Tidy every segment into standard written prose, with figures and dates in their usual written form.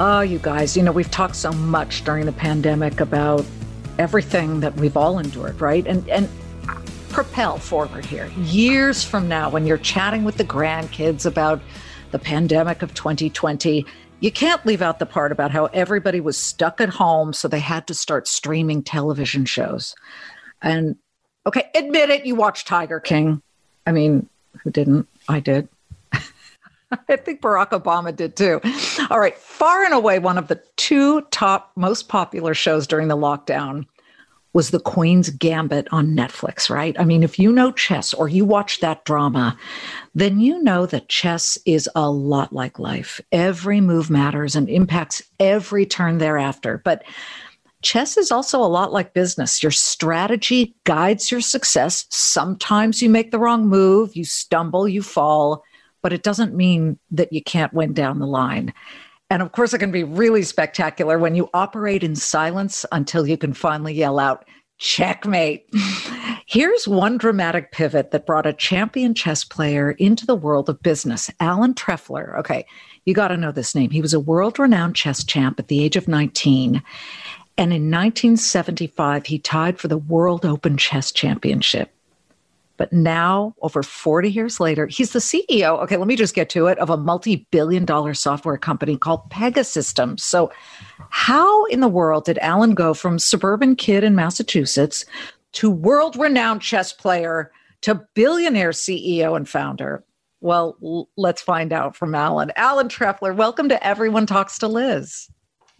Oh, you guys, you know, we've talked so much during the pandemic about everything that we've all endured, right? And propel forward here. Years from now, when you're chatting with the grandkids about the pandemic of 2020, you can't leave out the part about how everybody was stuck at home, so they had to start streaming television shows. And okay, admit it, you watched Tiger King. I mean, who didn't? I did. I think Barack Obama did too. All right, far and away, one of the two top most popular shows during the lockdown was The Queen's Gambit on Netflix, right? I mean, if you know chess or you watch that drama, then you know that chess is a lot like life. Every move matters and impacts every turn thereafter. But chess is also a lot like business. Your strategy guides your success. Sometimes you make the wrong move, you stumble, you fall, but it doesn't mean that you can't win down the line. And of course, it can be really spectacular when you operate in silence until you can finally yell out, checkmate. Here's one dramatic pivot that brought a champion chess player into the world of business, Alan Trefler. Okay, you got to know this name. He was a world-renowned chess champ at the age of 19. And in 1975, he tied for the World Open Chess Championship. But now, over 40 years later, he's the CEO, okay, let me just get to it, of a multi-billion-dollar software company called Pegasystems. So how in the world did Alan go from suburban kid in Massachusetts to world-renowned chess player to billionaire CEO and founder? Well, let's find out from Alan. Alan Trefler, welcome to Everyone Talks to Liz.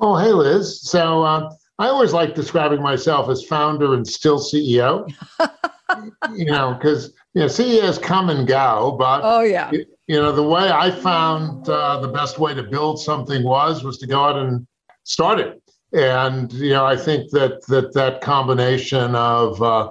Oh, hey, Liz. So I always like describing myself as founder and still CEO. You know, because, you know, CEOs come and go, but, oh, yeah. You know, the way I found the best way to build something was to go out and start it. And, you know, I think that combination of, a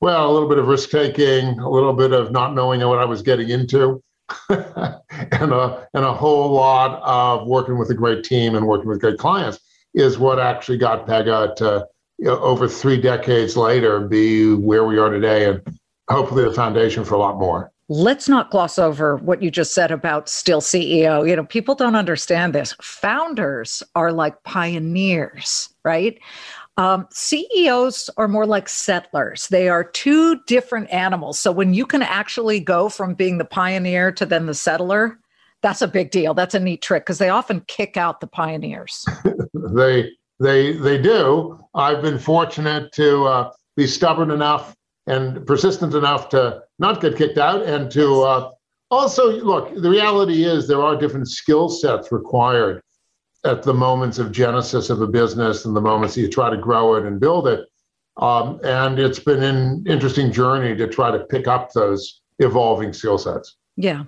little bit of risk taking, a little bit of not knowing what I was getting into, and a whole lot of working with a great team and working with great clients is what actually got Pega to, you know, over 3 decades later, be where we are today, and hopefully the foundation for a lot more. Let's not gloss over what you just said about still CEO. You know, people don't understand this. Founders are like pioneers, right? CEOs are more like settlers. They are two different animals. So when you can actually go from being the pioneer to then the settler, that's a big deal. That's a neat trick, because they often kick out the pioneers. They do. I've been fortunate to be stubborn enough and persistent enough to not get kicked out, and to also, look, the reality is there are different skill sets required at the moments of genesis of a business and the moments that you try to grow it and build it. And it's been an interesting journey to try to pick up those evolving skill sets. Yeah.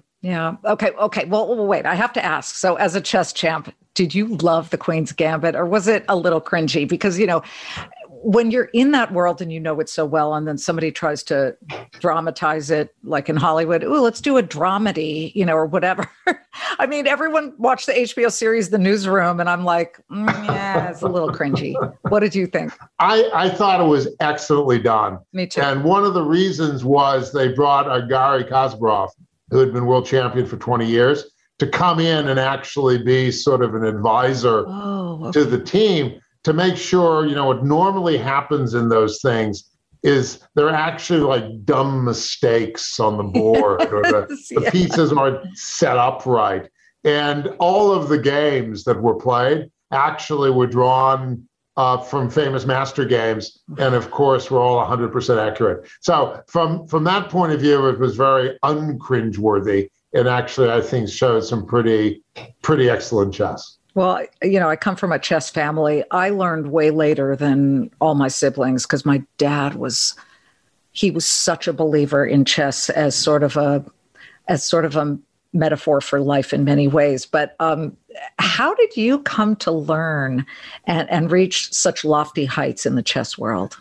Okay. Well, wait, I have to ask. So as a chess champ, did you love The Queen's Gambit, or was it a little cringy? Because, you know, when you're in that world and you know it so well, and then somebody tries to dramatize it, like in Hollywood, ooh, let's do a dramedy, you know, or whatever. I mean, everyone watched the HBO series The Newsroom, and I'm like, yeah, it's a little cringy. What did you think? I thought it was excellently done. Me too. And one of the reasons was they brought a Garry Kasparov, who had been world champion for 20 years, to come in and actually be sort of an advisor to the team, to make sure, you know, what normally happens in those things is they're actually like dumb mistakes on the board, or the pieces aren't set up right. And all of the games that were played actually were drawn from famous master games, and of course we're all 100% accurate. So from that point of view, it was very uncringeworthy, and actually I think showed some pretty excellent chess. Well, you know, I come from a chess family. I learned way later than all my siblings, because my dad was such a believer in chess as sort of a metaphor for life in many ways. But how did you come to learn and reach such lofty heights in the chess world?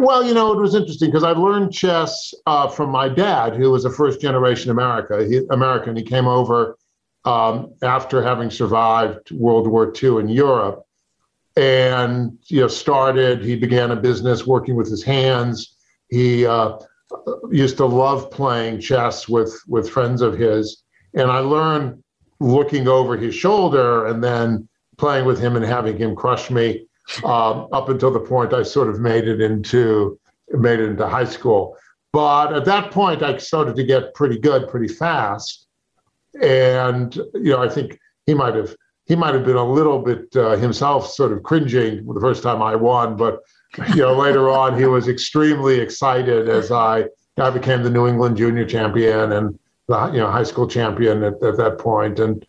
Well, you know, it was interesting, because I learned chess from my dad, who was a first-generation American. He came over after having survived World War II in Europe, and, you know, he began a business working with his hands. He used to love playing chess with friends of his. And I learned looking over his shoulder, and then playing with him and having him crush me up until the point I sort of made it into high school. But at that point, I started to get pretty good pretty fast. And, you know, I think he might have been a little bit himself sort of cringing the first time I won. But, you know, later on, he was extremely excited as I became the New England junior champion and the, you know, high school champion at that point. And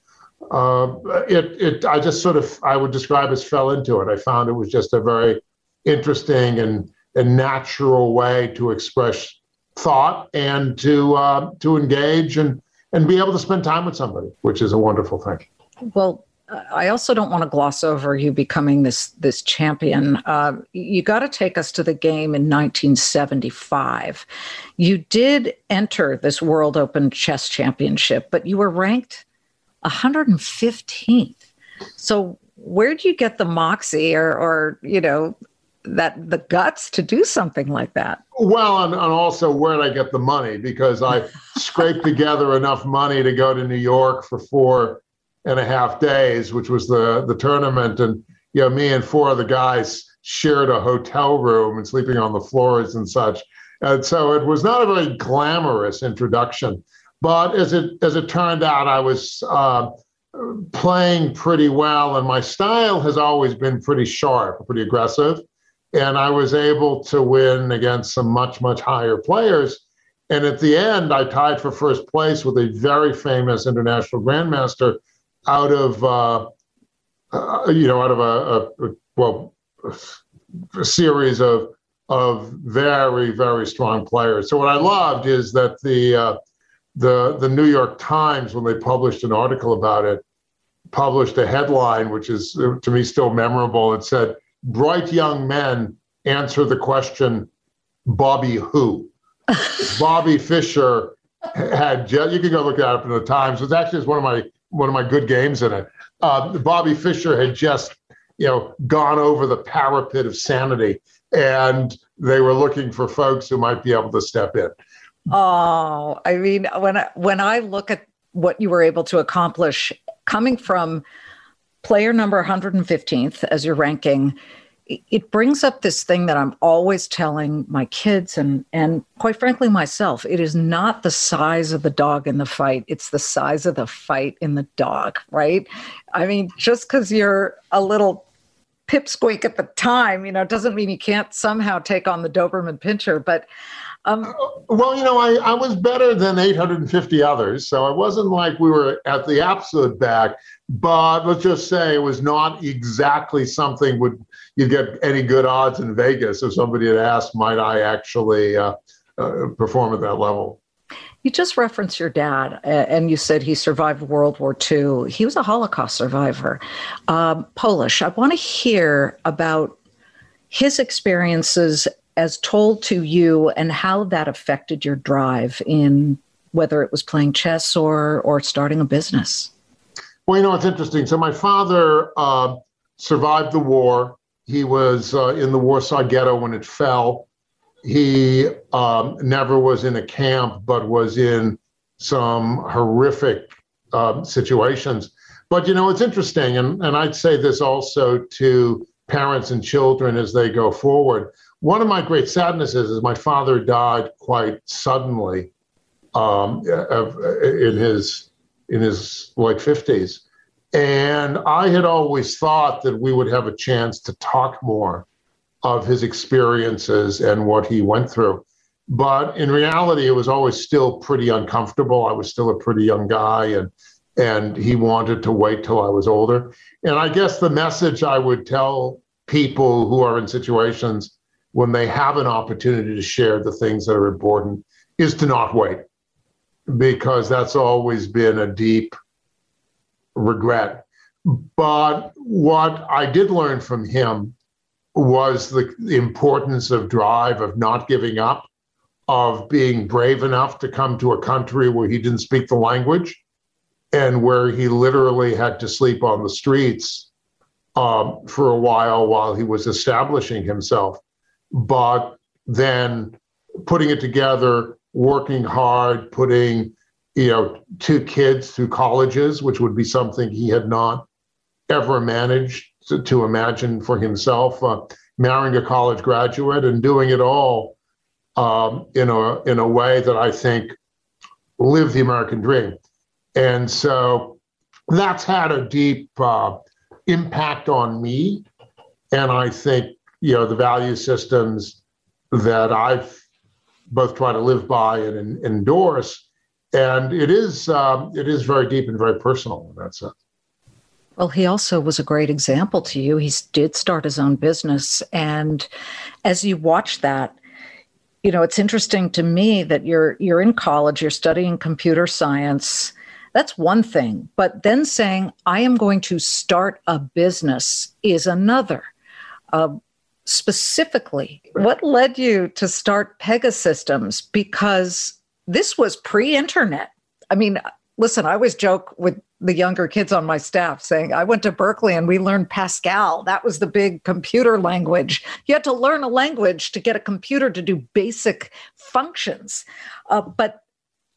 I just sort of, I would describe as fell into it. I found it was just a very interesting and natural way to express thought and to engage and be able to spend time with somebody, which is a wonderful thing. Well, I also don't want to gloss over you becoming this champion. You got to take us to the game in 1975. You did enter this World Open Chess Championship, but you were ranked 115th. So where do you get the moxie or you know, that the guts to do something like that? Well, and also where did I get the money? Because I scraped together enough money to go to New York for 4.5 days, which was the tournament. And, you know, me and four other guys shared a hotel room and sleeping on the floors and such. And so it was not a very glamorous introduction. But as it turned out, I was playing pretty well. And my style has always been pretty sharp, pretty aggressive. And I was able to win against some much, much higher players. And at the end, I tied for first place with a very famous international grandmaster out of, a series of very, very strong players. So what I loved is that the New York Times, when they published an article about it, published a headline, which is, to me, still memorable. It said, "Bright young men answer the question, Bobby who?" Bobby Fischer had, you can go look that up in the Times. It was actually one of my good games in it. Bobby Fischer had just, you know, gone over the parapet of sanity, and they were looking for folks who might be able to step in. Oh, I mean, when I look at what you were able to accomplish, coming from player number 115th as your ranking, it brings up this thing that I'm always telling my kids and quite frankly myself. It is not the size of the dog in the fight. It's the size of the fight in the dog, right? I mean, just because you're a little pipsqueak at the time, you know, doesn't mean you can't somehow take on the Doberman pincher. But well, you know, I was better than 850 others, so it wasn't like we were at the absolute back. But let's just say it was not exactly something you'd get any good odds in Vegas if somebody had asked, might I actually perform at that level? You just referenced your dad, and you said he survived World War II. He was a Holocaust survivor, Polish. I want to hear about his experiences as told to you and how that affected your drive in whether it was playing chess or starting a business. Well, you know, it's interesting. So my father survived the war. He was in the Warsaw Ghetto when it fell. He never was in a camp, but was in some horrific situations. But, you know, it's interesting, and I'd say this also to parents and children as they go forward. One of my great sadnesses is my father died quite suddenly in his late 50s. And I had always thought that we would have a chance to talk more of his experiences and what he went through. But in reality, it was always still pretty uncomfortable. I was still a pretty young guy, and he wanted to wait till I was older. And I guess the message I would tell people who are in situations when they have an opportunity to share the things that are important is to not wait, because that's always been a deep regret. But what I did learn from him was the importance of drive, of not giving up, of being brave enough to come to a country where he didn't speak the language and where he literally had to sleep on the streets for a while he was establishing himself. But then putting it together, working hard, putting, you know, 2 kids through colleges, which would be something he had not ever managed to imagine for himself, marrying a college graduate and doing it all in a way that I think lived the American dream. And so that's had a deep impact on me. And I think, you know, the value systems that I've both tried to live by and endorse, and it is very deep and very personal in that sense. Well, he also was a great example to you. He did start his own business. And as you watch that, you know, it's interesting to me that you're in college, you're studying computer science. That's one thing. But then saying, I am going to start a business is another. Specifically, what led you to start Pegasystems? Because this was pre-internet. I mean, listen, I always joke with the younger kids on my staff saying, I went to Berkeley and we learned Pascal. That was the big computer language. You had to learn a language to get a computer to do basic functions. But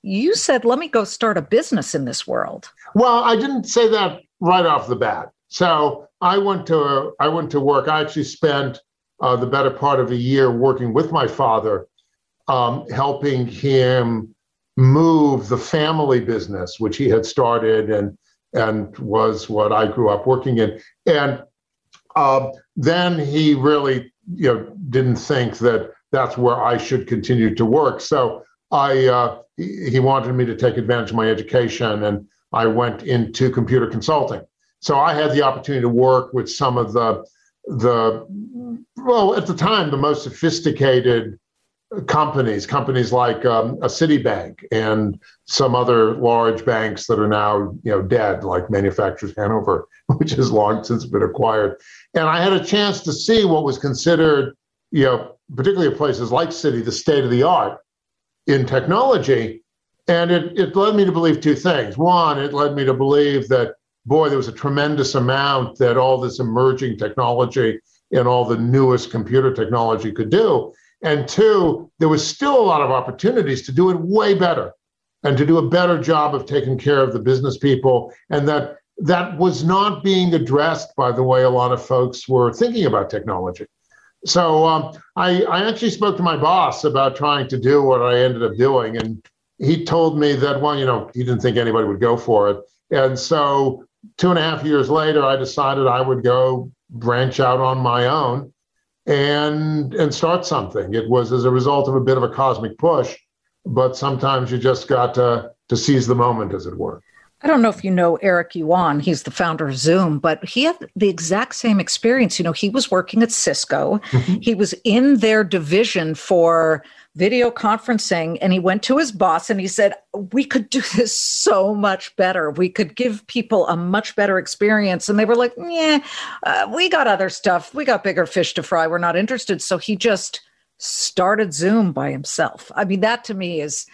you said, let me go start a business in this world. Well, I didn't say that right off the bat. So I went to work. I actually spent the better part of a year working with my father, helping him move the family business, which he had started and was what I grew up working in. And then he really, you know, didn't think that that's where I should continue to work. So he wanted me to take advantage of my education, and I went into computer consulting. So I had the opportunity to work with some of the most sophisticated companies like a Citibank and some other large banks that are now, you know, dead, like Manufacturers Hanover, which has long since been acquired. And I had a chance to see what was considered, you know, particularly at places like Citi, the state of the art in technology. And it led me to believe two things. One, it led me to believe that, boy, there was a tremendous amount that all this emerging technology and all the newest computer technology could do. And two, there was still a lot of opportunities to do it way better and to do a better job of taking care of the business people. And that was not being addressed by the way a lot of folks were thinking about technology. So I actually spoke to my boss about trying to do what I ended up doing. And he told me that, well, you know, he didn't think anybody would go for it. And so 2.5 years later, I decided I would go branch out on my own and start something. It was as a result of a bit of a cosmic push, but sometimes you just got to seize the moment, as it were. I don't know if you know Eric Yuan. He's the founder of Zoom, but he had the exact same experience. You know, he was working at Cisco. He was in their division for video conferencing, and he went to his boss and he said, we could do this so much better. We could give people a much better experience. And they were like, yeah, we got other stuff. We got bigger fish to fry. We're not interested. So he just started Zoom by himself. I mean, that to me is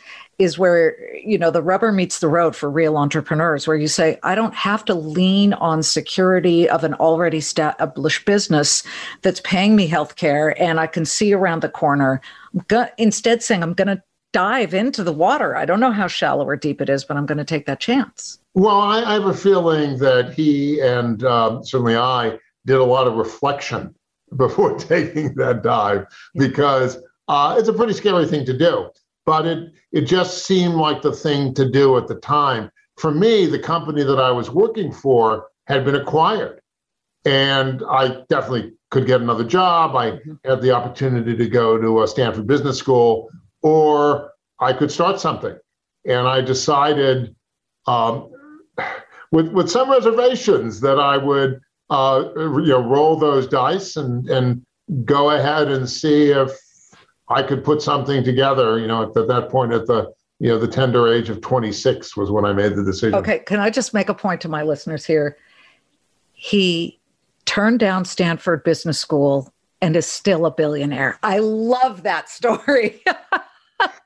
where, you know, the rubber meets the road for real entrepreneurs, where you say, I don't have to lean on security of an already established business that's paying me healthcare and I can see around the corner. Instead saying, I'm going to dive into the water. I don't know how shallow or deep it is, but I'm going to take that chance. Well, I have a feeling that he and certainly I did a lot of reflection before taking that dive, because it's a pretty scary thing to do. But it just seemed like the thing to do at the time. For me, the company that I was working for had been acquired, and I definitely could get another job. I had the opportunity to go to a Stanford Business School, or I could start something. And I decided, with some reservations, that I would roll those dice and go ahead and see if I could put something together. You know, at that point, at the, you know, the tender age of 26 was when I made the decision. Okay, can I just make a point to my listeners here? He turned down Stanford Business School and is still a billionaire. I love that story.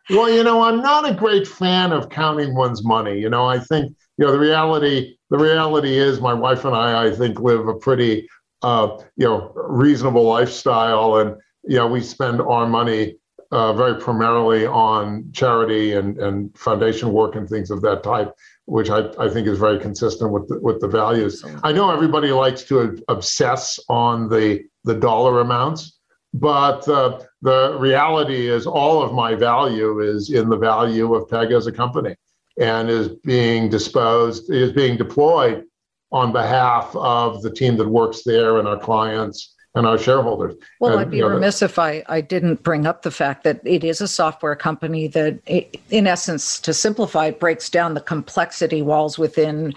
Well, you know, I'm not a great fan of counting one's money. You know, I think, you know, the reality is my wife and I think, live a pretty, reasonable lifestyle, and, you know, we spend our money very primarily on charity and foundation work and things of that type, which I think is very consistent with the values. I know everybody likes to obsess on the dollar amounts, but the reality is all of my value is in the value of Pega as a company and is being deployed on behalf of the team that works there and our clients and our shareholders. Well, I'd be remiss if I didn't bring up the fact that it is a software company that, in essence, to simplify, breaks down the complexity walls within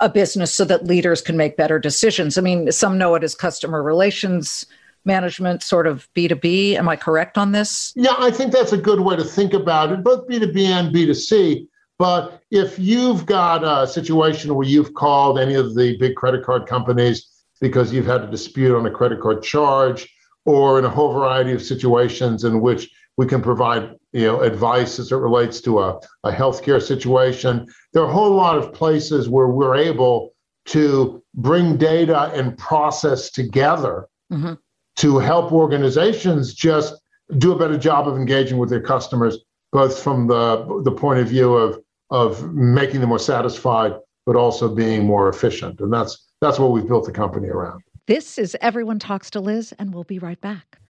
a business so that leaders can make better decisions. I mean, some know it as customer relations management, sort of B2B. Am I correct on this? Yeah, I think that's a good way to think about it, both B2B and B2C. But if you've got a situation where you've called any of the big credit card companies because you've had a dispute on a credit card charge, or in a whole variety of situations in which we can provide, advice as it relates to a healthcare situation. There are a whole lot of places where we're able to bring data and process together mm-hmm. to help organizations just do a better job of engaging with their customers, both from the point of view of making them more satisfied, but also being more efficient. And that's what we've built the company around. This is Everyone Talks to Liz, and we'll be right back.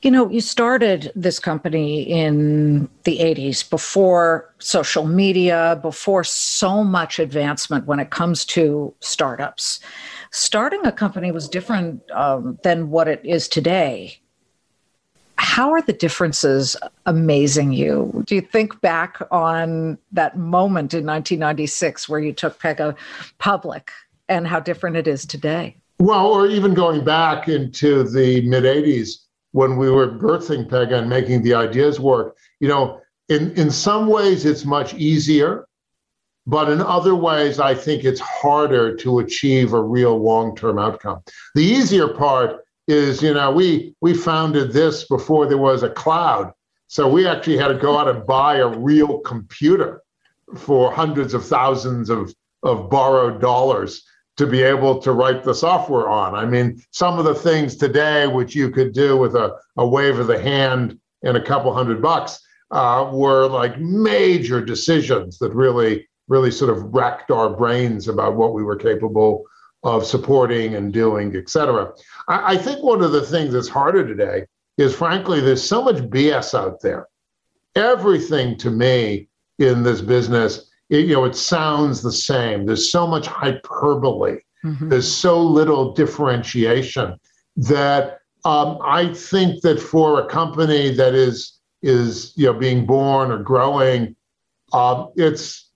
You started this company in the 80s, before social media, before so much advancement when it comes to startups. Starting a company was different than what it is today. How are the differences amazing you? Do you think back on that moment in 1996 where you took Pega public and how different it is today? Well, or even going back into the mid-'80s when we were birthing Pega and making the ideas work, in some ways it's much easier, but in other ways I think it's harder to achieve a real long-term outcome. The easier part is, we founded this before there was a cloud. So we actually had to go out and buy a real computer for hundreds of thousands of borrowed dollars to be able to write the software on. I mean, some of the things today, which you could do with a wave of the hand and a couple $100, were like major decisions that really, really sort of racked our brains about what we were capable of supporting and doing, et cetera. I think one of the things that's harder today is, frankly, there's so much BS out there. Everything to me in this business, it sounds the same. There's so much hyperbole. Mm-hmm. There's so little differentiation that I think that for a company that is being born or growing, it's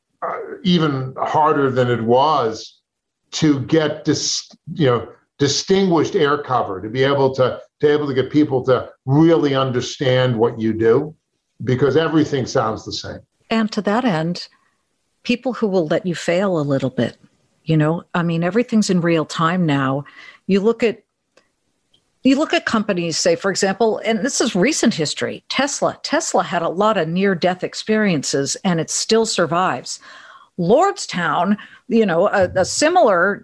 even harder than it was to get distinguished air cover, to be able to get people to really understand what you do, because everything sounds the same. And to that end, people who will let you fail a little bit, I mean, everything's in real time now. You look at companies, say, for example, and this is recent history, Tesla had a lot of near-death experiences, and it still survives. Lordstown, a similar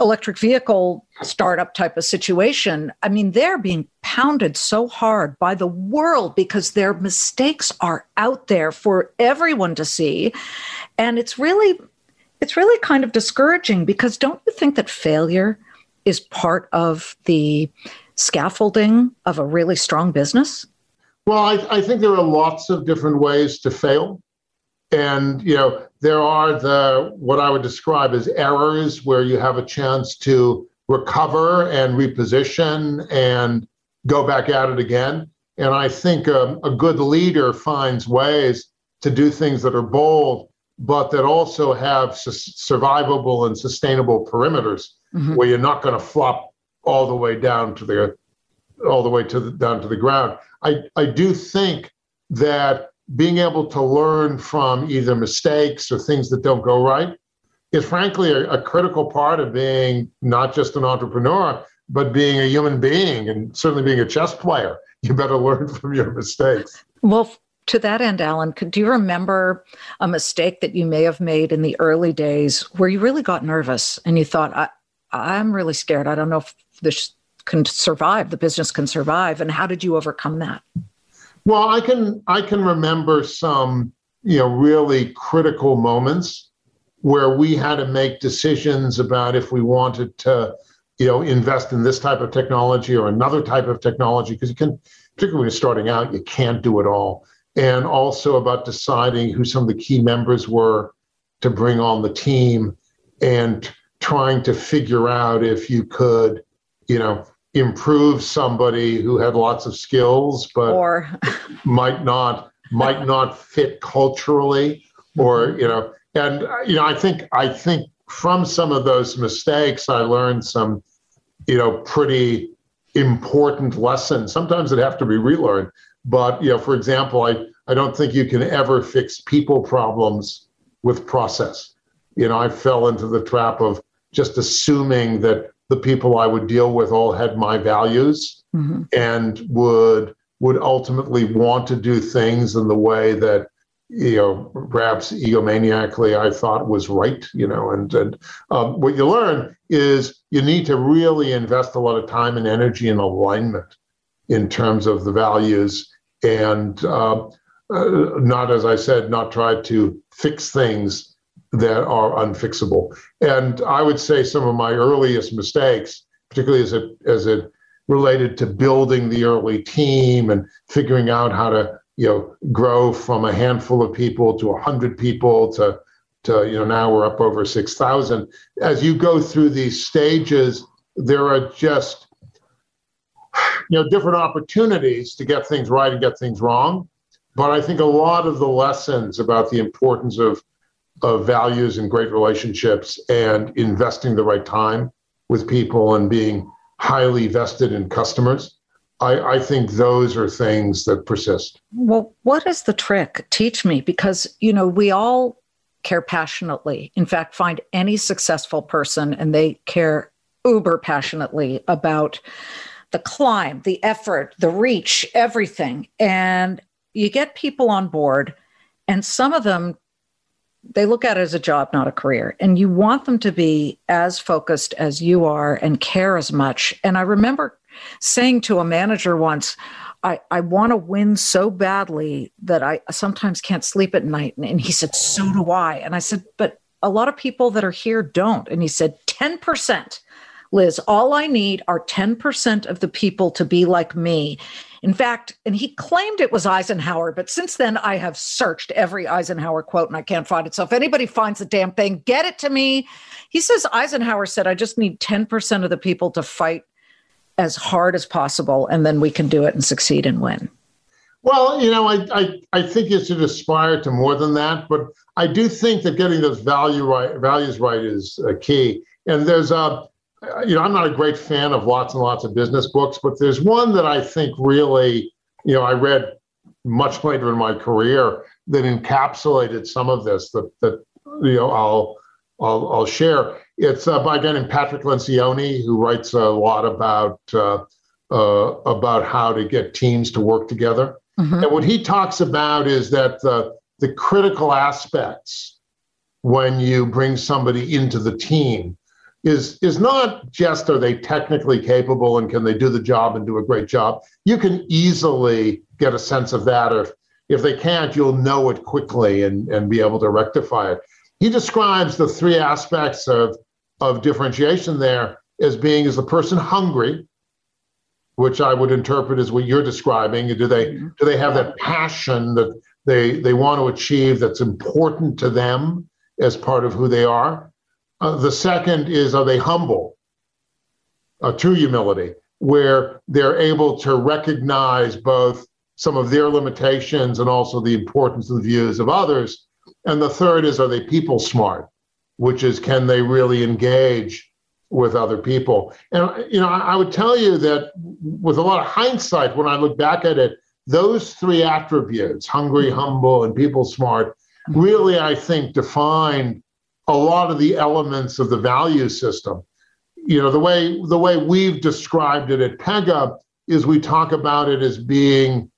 electric vehicle startup type of situation. I mean, they're being pounded so hard by the world because their mistakes are out there for everyone to see. And it's really kind of discouraging, because don't you think that failure is part of the scaffolding of a really strong business? Well, I think there are lots of different ways to fail. And, you know, there are what I would describe as errors where you have a chance to recover and reposition and go back at it again. And I think a good leader finds ways to do things that are bold, but that also have survivable and sustainable perimeters, mm-hmm. where you're not going to flop all the way down to the down to the ground. I do think that being able to learn from either mistakes or things that don't go right is frankly a critical part of being not just an entrepreneur, but being a human being, and certainly being a chess player. You better learn from your mistakes. Well, to that end, Alan, do you remember a mistake that you may have made in the early days where you really got nervous and you thought, I'm really scared. I don't know if this can survive, the business can survive. And how did you overcome that? Well, I can remember some, you know, really critical moments where we had to make decisions about if we wanted to, you know, invest in this type of technology or another type of technology, because you can, particularly when you're starting out, you can't do it all. And also about deciding who some of the key members were to bring on the team and trying to figure out if you could, you know, improve somebody who had lots of skills, but or might not fit culturally, or, you know, and, you know, I think from some of those mistakes, I learned some, you know, pretty important lessons. Sometimes it have to be relearned, but, you know, for example, I don't think you can ever fix people problems with process. You know, I fell into the trap of just assuming that the people I would deal with all had my values, mm-hmm. and would ultimately want to do things in the way that, you know, perhaps egomaniacally I thought was right, you know, and what you learn is you need to really invest a lot of time and energy in alignment in terms of the values, and not, as I said, not try to fix things that are unfixable. And I would say some of my earliest mistakes, particularly as it related to building the early team and figuring out how to, you know, grow from a handful of people to 100 people to you know, now we're up over 6,000. As you go through these stages, there are just, you know, different opportunities to get things right and get things wrong. But I think a lot of the lessons about the importance of values and great relationships and investing the right time with people and being highly vested in customers, I think those are things that persist. Well, what is the trick? Teach me, because, you know, we all care passionately. In fact, find any successful person and they care uber passionately about the climb, the effort, the reach, everything. And you get people on board, and some of them, they look at it as a job, not a career. And you want them to be as focused as you are and care as much. And I remember saying to a manager once, I want to win so badly that I sometimes can't sleep at night. And he said, so do I. And I said, but a lot of people that are here don't. And he said, 10%. Liz, all I need are 10% of the people to be like me. In fact, and he claimed it was Eisenhower, but since then I have searched every Eisenhower quote and I can't find it. So if anybody finds the damn thing, get it to me. He says Eisenhower said, I just need 10% of the people to fight as hard as possible, and then we can do it and succeed and win. Well, you know, I think you should aspire to more than that, but I do think that getting those values right is key. And there's a, you know, I'm not a great fan of lots and lots of business books, but there's one that I think really, you know, I read much later in my career that encapsulated some of this that you know, I'll share. It's by a guy named Patrick Lencioni, who writes a lot about how to get teams to work together. Mm-hmm. And what he talks about is that the critical aspects when you bring somebody into the team is not just are they technically capable and can they do the job and do a great job. You can easily get a sense of that. Or if they can't, you'll know it quickly and be able to rectify it. He describes the three aspects of differentiation there as being, is the person hungry? which I would interpret as what you're describing. Do they have that passion that they want to achieve that's important to them as part of who they are? The second is, are they humble? True humility, where they're able to recognize both some of their limitations and also the importance of the views of others. And the third is, are they people smart, which is, can they really engage with other people? And, you know, I would tell you that with a lot of hindsight, when I look back at it, those three attributes, hungry, humble, and people smart, really, I think, defined a lot of the elements of the value system. You know, the way we've described it at Pega is we talk about it as being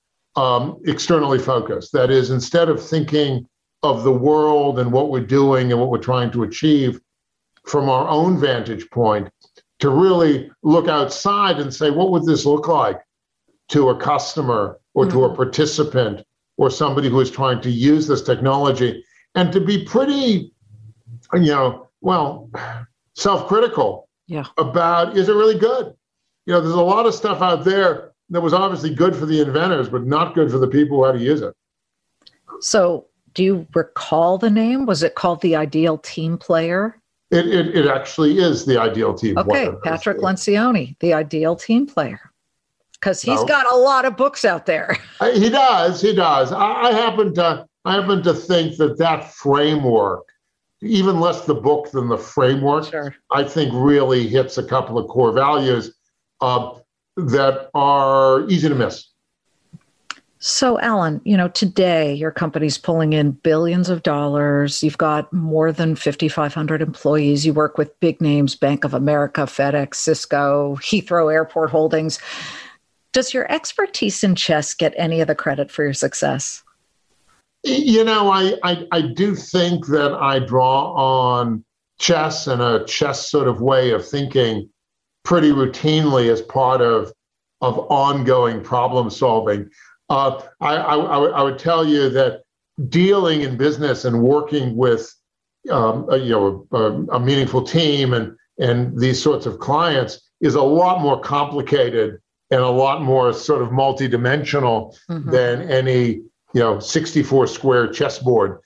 externally focused. That is, instead of thinking of the world and what we're doing and what we're trying to achieve from our own vantage point, to really look outside and say, what would this look like to a customer or to a participant or somebody who is trying to use this technology? And to be pretty, you know, well, self-critical about, is it really good? You know, there's a lot of stuff out there that was obviously good for the inventors, but not good for the people who had to use it. So do you recall the name? Was it called The Ideal Team Player? It actually is The Ideal Team Player. Okay, Patrick Lencioni, The Ideal Team Player. Because he's got a lot of books out there. He does. I happen to think that framework, even less the book than the framework, I think really hits a couple of core values that are easy to miss. So, Alan, you know, today your company's pulling in billions of dollars. You've got more than 5,500 employees. You work with big names, Bank of America, FedEx, Cisco, Heathrow Airport Holdings. Does your expertise in chess get any of the credit for your success? You know, I do think that I draw on chess and a chess sort of way of thinking pretty routinely as part of ongoing problem solving. I would tell you that dealing in business and working with a meaningful team and these sorts of clients is a lot more complicated and a lot more sort of multidimensional than any 64 square chessboard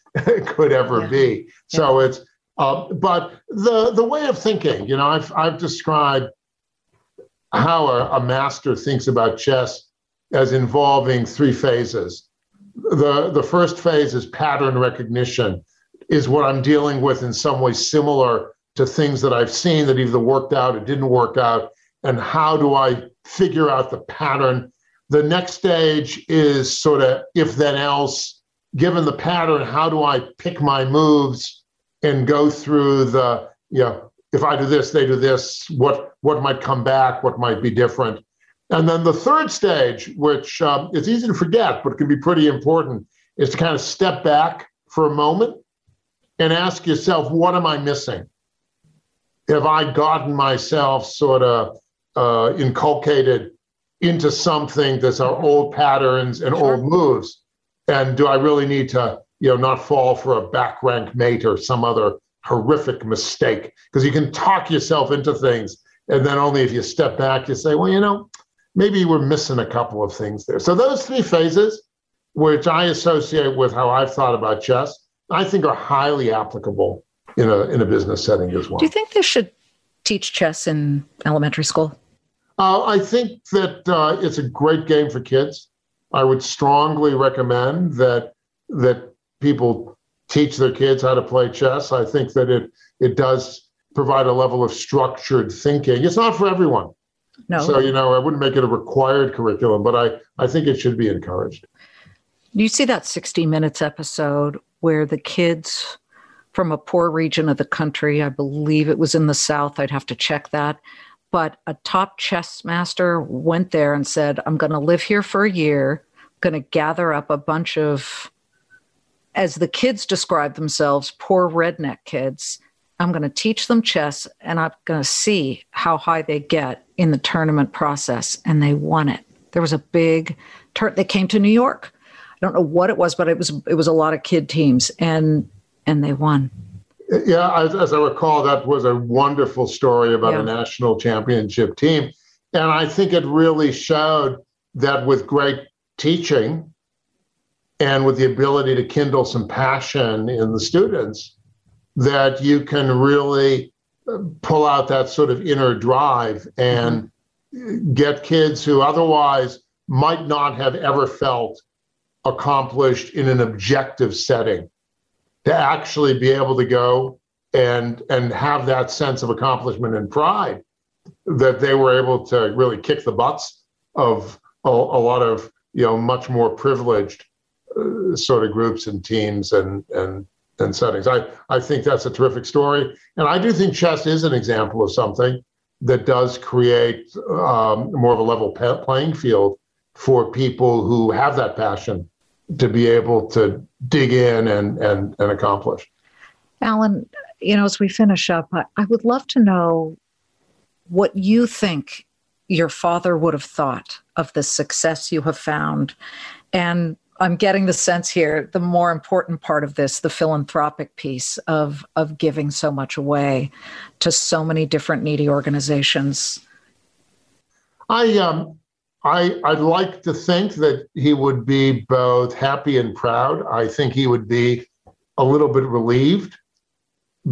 could ever be. So it's but the way of thinking. You know, I've described how a master thinks about chess as involving three phases. The first phase is pattern recognition, is what I'm dealing with in some way similar to things that I've seen that either worked out or didn't work out, and how do I figure out the pattern? The next stage is sort of if then else, given the pattern, how do I pick my moves and go through the, if I do this, they do this, what might come back, what might be different? And then the third stage, which is easy to forget, but it can be pretty important, is to kind of step back for a moment and ask yourself, what am I missing? Have I gotten myself sort of inculcated into something that's our old patterns and old moves? And do I really need to, not fall for a back rank mate or some other horrific mistake? Because you can talk yourself into things, and then only if you step back, you say, well, maybe we're missing a couple of things there. So those three phases, which I associate with how I've thought about chess, I think are highly applicable in a business setting as well. Do you think they should teach chess in elementary school? I think that it's a great game for kids. I would strongly recommend that people teach their kids how to play chess. I think that it does provide a level of structured thinking. It's not for everyone. No. So, I wouldn't make it a required curriculum, but I think it should be encouraged. You see that 60 Minutes episode where the kids from a poor region of the country, I believe it was in the South, I'd have to check that, but a top chess master went there and said, I'm going to live here for a year, going to gather up a bunch of, as the kids describe themselves, poor redneck kids. I'm going to teach them chess, and I'm going to see how high they get in the tournament process. And they won it. There was a big tournament. They came to New York. I don't know what it was, but it was a lot of kid teams, and they won. Yeah, as I recall, that was a wonderful story about a national championship team. And I think it really showed that with great teaching and with the ability to kindle some passion in the students, that you can really pull out that sort of inner drive and get kids who otherwise might not have ever felt accomplished in an objective setting to actually be able to go and have that sense of accomplishment and pride that they were able to really kick the butts of a lot of, you know, much more privileged sort of groups and teams and settings. I think that's a terrific story. And I do think chess is an example of something that does create more of a level playing field for people who have that passion to be able to dig in and accomplish. Alan, you know, as we finish up, I would love to know what you think your father would have thought of the success you have found. And I'm getting the sense here, the more important part of this, the philanthropic piece of giving so much away to so many different needy organizations. I'd like to think that he would be both happy and proud. I think he would be a little bit relieved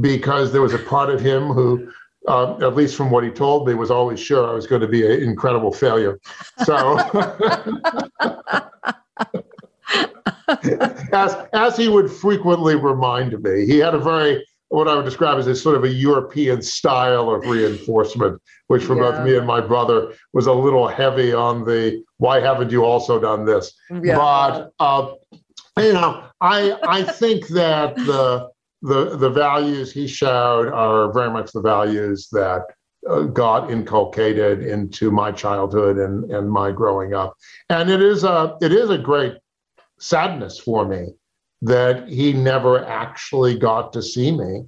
because there was a part of him who, at least from what he told me, was always sure I was going to be an incredible failure. So as he would frequently remind me, he had a very, what I would describe as a sort of a European style of reinforcement, which for both me and my brother was a little heavy on the, why haven't you also done this? Yeah. But, you know, I think that the values he showed are very much the values that got inculcated into my childhood and my growing up. And it is a great sadness for me that he never actually got to see me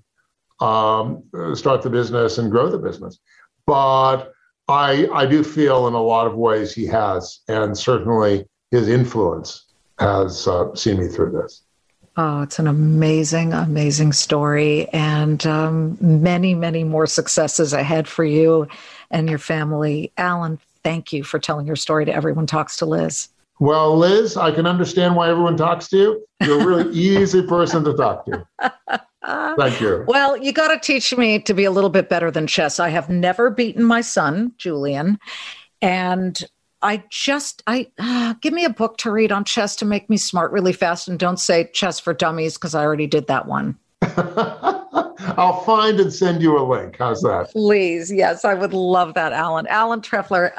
start the business and grow the business. But I do feel in a lot of ways he has, and certainly his influence has seen me through this. Oh, it's an amazing, amazing story, and many, many more successes ahead for you and your family. Alan, thank you for telling your story to Everyone Talks to Liz. Well, Liz, I can understand why everyone talks to you. You're a really easy person to talk to. Thank you. Well, you got to teach me to be a little bit better than chess. I have never beaten my son, Julian, and I give me a book to read on chess to make me smart really fast, and don't say Chess for Dummies because I already did that one. I'll find and send you a link. How's that? Please. Yes, I would love that, Alan. Alan Trefler,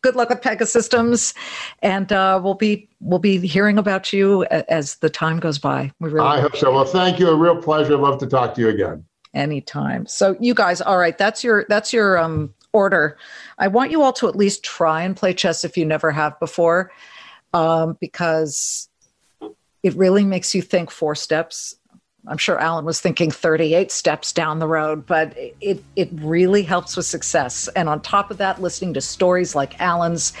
good luck with Pegasystems, and we'll be hearing about you as the time goes by. I hope so. Well, thank you. A real pleasure. Love to talk to you again. Anytime. So you guys, all right, that's your order. I want you all to at least try and play chess if you never have before, because it really makes you think 4 steps. I'm sure Alan was thinking 38 steps down the road, but it really helps with success. And on top of that, listening to stories like Alan's.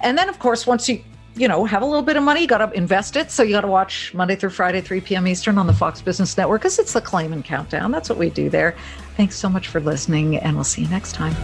And then, of course, once you have a little bit of money, you got to invest it. So you got to watch Monday through Friday, 3 p.m. Eastern on the Fox Business Network, because it's the Claim and Countdown. That's what we do there. Thanks so much for listening, and we'll see you next time.